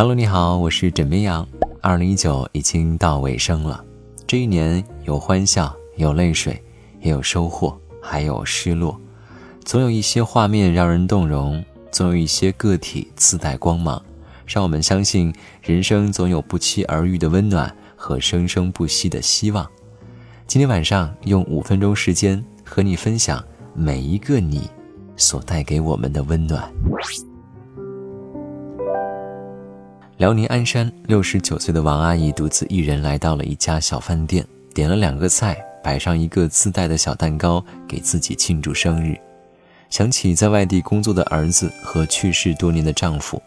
Hello， 你好，我是枕边羊。2019已经到尾声了，这一年有欢笑，有泪水，也有收获，还有失落。总有一些画面让人动容，总有一些个体自带光芒，让我们相信人生总有不期而遇的温暖和生生不息的希望。今天晚上用5分钟时间和你分享每一个你所带给我们的温暖。辽宁鞍山69岁的王阿姨独自一人来到了一家小饭店，点了2个菜，摆上一个自带的小蛋糕，给自己庆祝生日。想起在外地工作的儿子和去世多年的丈夫，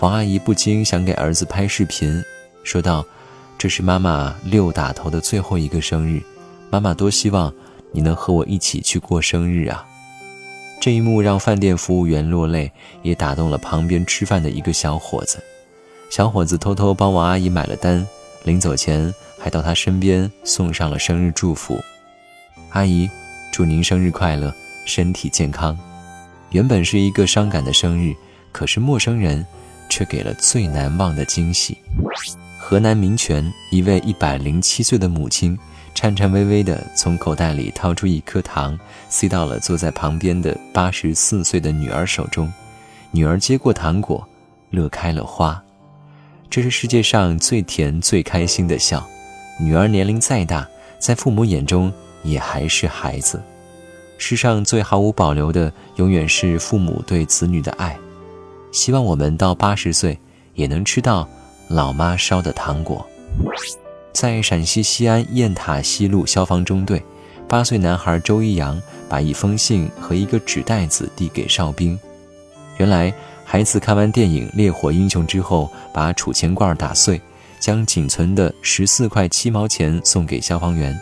王阿姨不禁想给儿子拍视频，说道：这是妈妈6打头的最后一个生日，妈妈多希望你能和我一起去过生日啊。这一幕让饭店服务员落泪，也打动了旁边吃饭的一个小伙子。小伙子偷偷帮王阿姨买了单，临走前还到她身边送上了生日祝福。阿姨，祝您生日快乐，身体健康。原本是一个伤感的生日，可是陌生人却给了最难忘的惊喜。河南民权一位107岁的母亲颤颤巍巍地从口袋里掏出1颗糖，塞到了坐在旁边的84岁的女儿手中。女儿接过糖果，乐开了花。这是世界上最甜最开心的笑。女儿年龄再大，在父母眼中也还是孩子。世上最毫无保留的永远是父母对子女的爱。希望我们到80岁也能吃到老妈烧的糖果。在陕西西安雁塔西路消防中队，8岁男孩周一阳把1封信和1个纸袋子递给哨兵。原来孩子看完电影《烈火英雄》之后，把储钱罐打碎，将仅存的14块7毛钱送给消防员。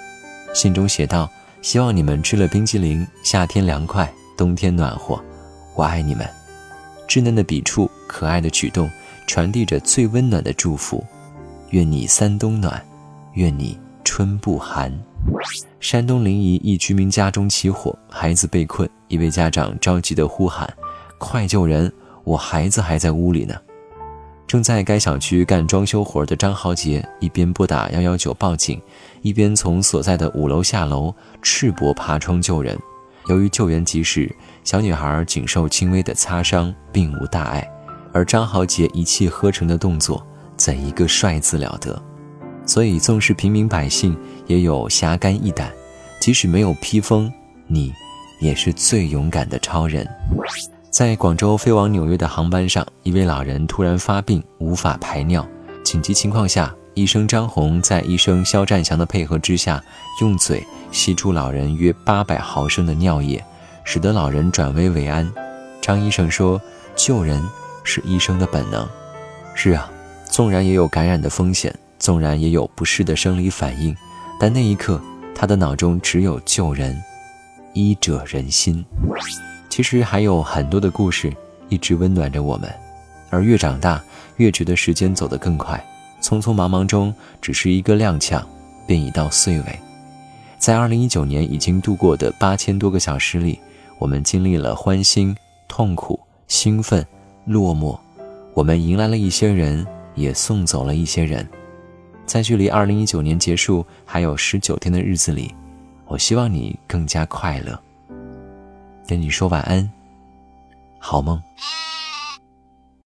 信中写道：希望你们吃了冰激凌，夏天凉快，冬天暖和，我爱你们。稚嫩的笔触，可爱的举动，传递着最温暖的祝福。愿你3冬暖，愿你春不寒。山东临沂一居民家中起火，孩子被困，一位家长着急地呼喊：快救人，我孩子还在屋里呢。正在该小区干装修活的张豪杰一边拨打119报警，一边从所在的5楼下楼，赤膊爬窗救人。由于救援及时，小女孩仅受轻微的擦伤，并无大碍。而张豪杰一气呵成的动作，在一个帅字了得。所以纵是平民百姓，也有侠肝义胆，即使没有披风，你也是最勇敢的超人。在广州飞往纽约的航班上，一位老人突然发病，无法排尿。紧急情况下，医生张红在医生肖占祥的配合之下，用嘴吸出老人约800毫升的尿液，使得老人转危为安。张医生说，救人是医生的本能。是啊，纵然也有感染的风险，纵然也有不适的生理反应，但那一刻他的脑中只有救人。医者仁心。其实还有很多的故事一直温暖着我们，而越长大越觉得时间走得更快，匆匆忙忙中只是一个踉跄，便已到岁尾。在2019年已经度过的8000多个小时里，我们经历了欢欣、痛苦、兴奋、落寞，我们迎来了一些人，也送走了一些人。在距离2019年结束还有19天的日子里，我希望你更加快乐。跟你说晚安，好梦。